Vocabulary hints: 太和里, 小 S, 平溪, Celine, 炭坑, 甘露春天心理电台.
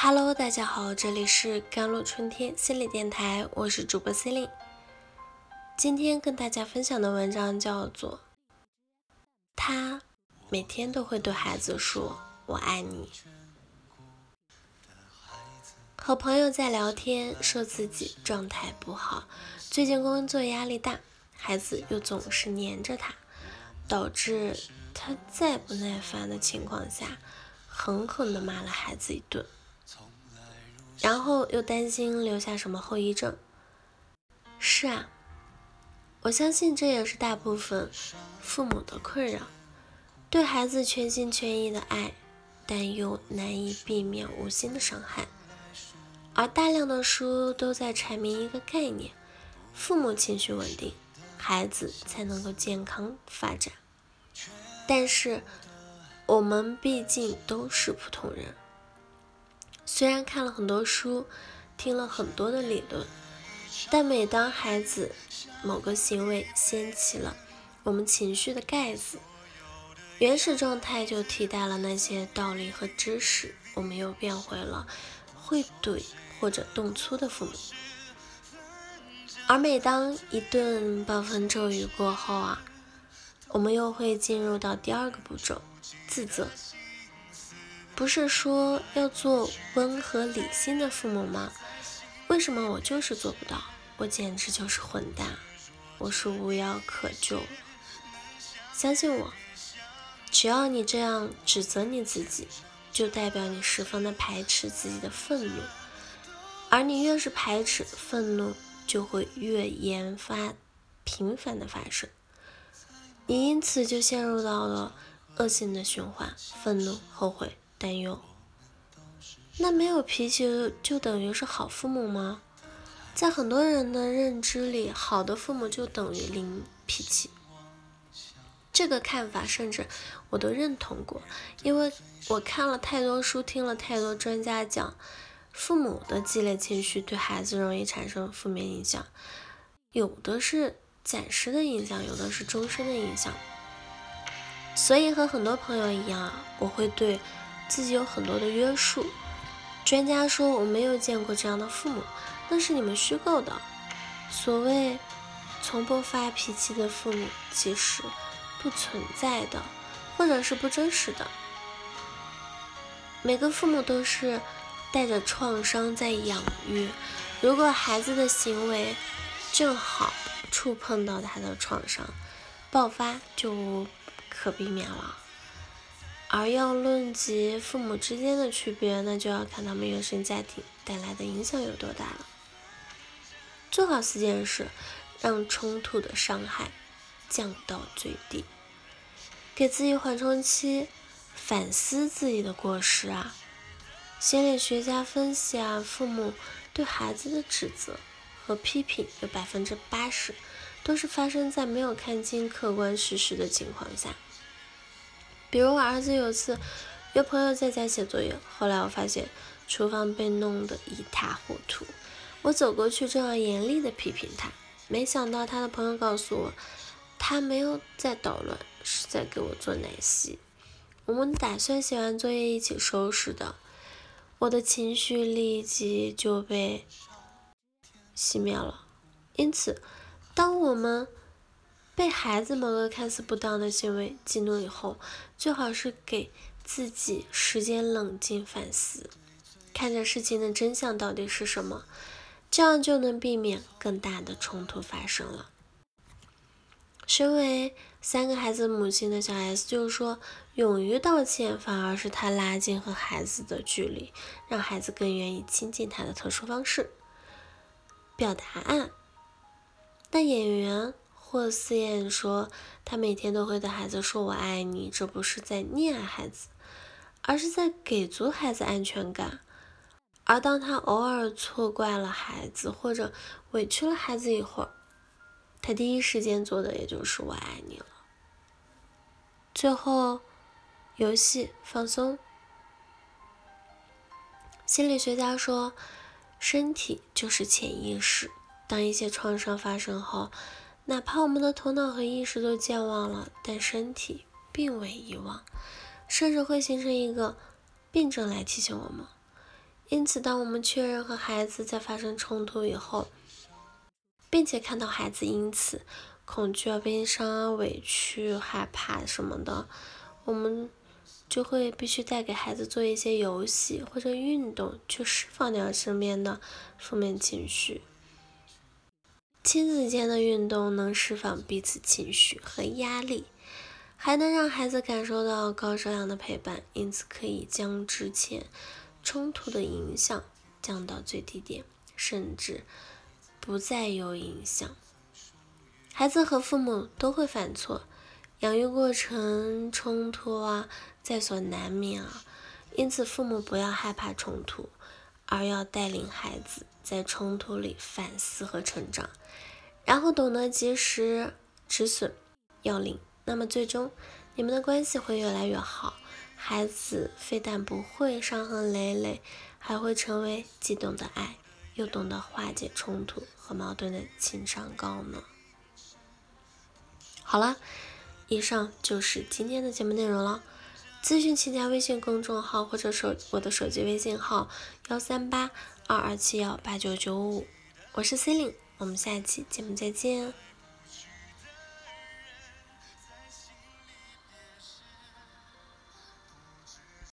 Hello， 大家好，这里是甘露春天心理电台，我是主播心灵。今天跟大家分享的文章叫做他每天都会对孩子说我爱你。和朋友在聊天，说自己状态不好，最近工作压力大，孩子又总是黏着他，导致他在不耐烦的情况下狠狠地骂了孩子一顿，然后又担心留下什么后遗症。是啊，我相信这也是大部分父母的困扰，对孩子全心全意的爱，但又难以避免无心的伤害。而大量的书都在阐明一个概念，父母情绪稳定，孩子才能够健康发展。但是我们毕竟都是普通人，虽然看了很多书，听了很多的理论，但每当孩子某个行为掀起了我们情绪的盖子，原始状态就替代了那些道理和知识，我们又变回了会怼或者动粗的父母。而每当一顿暴风骤雨过后啊，我们又会进入到第二个步骤，自责。不是说要做温和理性的父母吗？为什么我就是做不到？我简直就是混蛋，我是无药可救。相信我，只要你这样指责你自己，就代表你十分的排斥自己的愤怒，而你越是排斥愤怒，就会越研发频繁的发生，你因此就陷入到了恶性的循环，愤怒、后悔、担忧。那没有脾气就等于是好父母吗？在很多人的认知里，好的父母就等于零脾气。这个看法甚至我都认同过，因为我看了太多书，听了太多专家讲，父母的激烈情绪对孩子容易产生负面影响，有的是暂时的影响，有的是终身的影响。所以和很多朋友一样，我会对自己有很多的约束。专家说我没有见过这样的父母，那是你们虚构的。所谓从不发脾气的父母，其实不存在的，或者是不真实的。每个父母都是带着创伤在养育，如果孩子的行为正好触碰到他的创伤，爆发就无可避免了。而要论及父母之间的区别，那就要看他们原生家庭带来的影响有多大了。做好四件事，让冲突的伤害降到最低，给自己缓冲期，反思自己的过失啊。心理学家分析啊，父母对孩子的指责和批评有80%都是发生在没有看清客观事实的情况下。比如我儿子有次约朋友在家写作业，后来我发现厨房被弄得一塌糊涂，我走过去正要严厉的批评他，没想到他的朋友告诉我，他没有在捣乱，是在给我做奶昔，我们打算写完作业一起收拾的。我的情绪立即就被熄灭了。因此当我们被孩子某个看似不当的行为激怒以后，最好是给自己时间冷静反思，看着事情的真相到底是什么，这样就能避免更大的冲突发生了。身为3个孩子母亲的小 S 就是说，勇于道歉反而是她拉近和孩子的距离，让孩子更愿意亲近她的特殊方式表达爱。但演员霍思燕说，他每天都会对孩子说我爱你，这不是在溺爱孩子，而是在给足孩子安全感。而当他偶尔错怪了孩子，或者委屈了孩子一会儿，他第一时间做的也就是我爱你了。最后游戏放松。心理学家说，身体就是潜意识，当一些创伤发生后，哪怕我们的头脑和意识都健忘了，但身体并未遗忘，甚至会形成一个病症来提醒我们。因此当我们确认和孩子在发生冲突以后，并且看到孩子因此恐惧啊、悲伤啊、委屈、害怕什么的，我们就会必须带给孩子做一些游戏或者运动，去释放掉身边的负面情绪。亲子间的运动能释放彼此情绪和压力，还能让孩子感受到高质量的陪伴，因此可以将之前冲突的影响降到最低点，甚至不再有影响。孩子和父母都会犯错，养育过程冲突啊在所难免啊，因此父母不要害怕冲突，而要带领孩子在冲突里反思和成长，然后懂得及时止损要领，那么最终你们的关系会越来越好，孩子非但不会伤痕累累，还会成为既懂得爱又懂得化解冲突和矛盾的情商高呢。好了，以上就是今天的节目内容了。咨询请加微信公众号或者我的手机微信号13822718995。我是 Celine， 我们下期节目再见。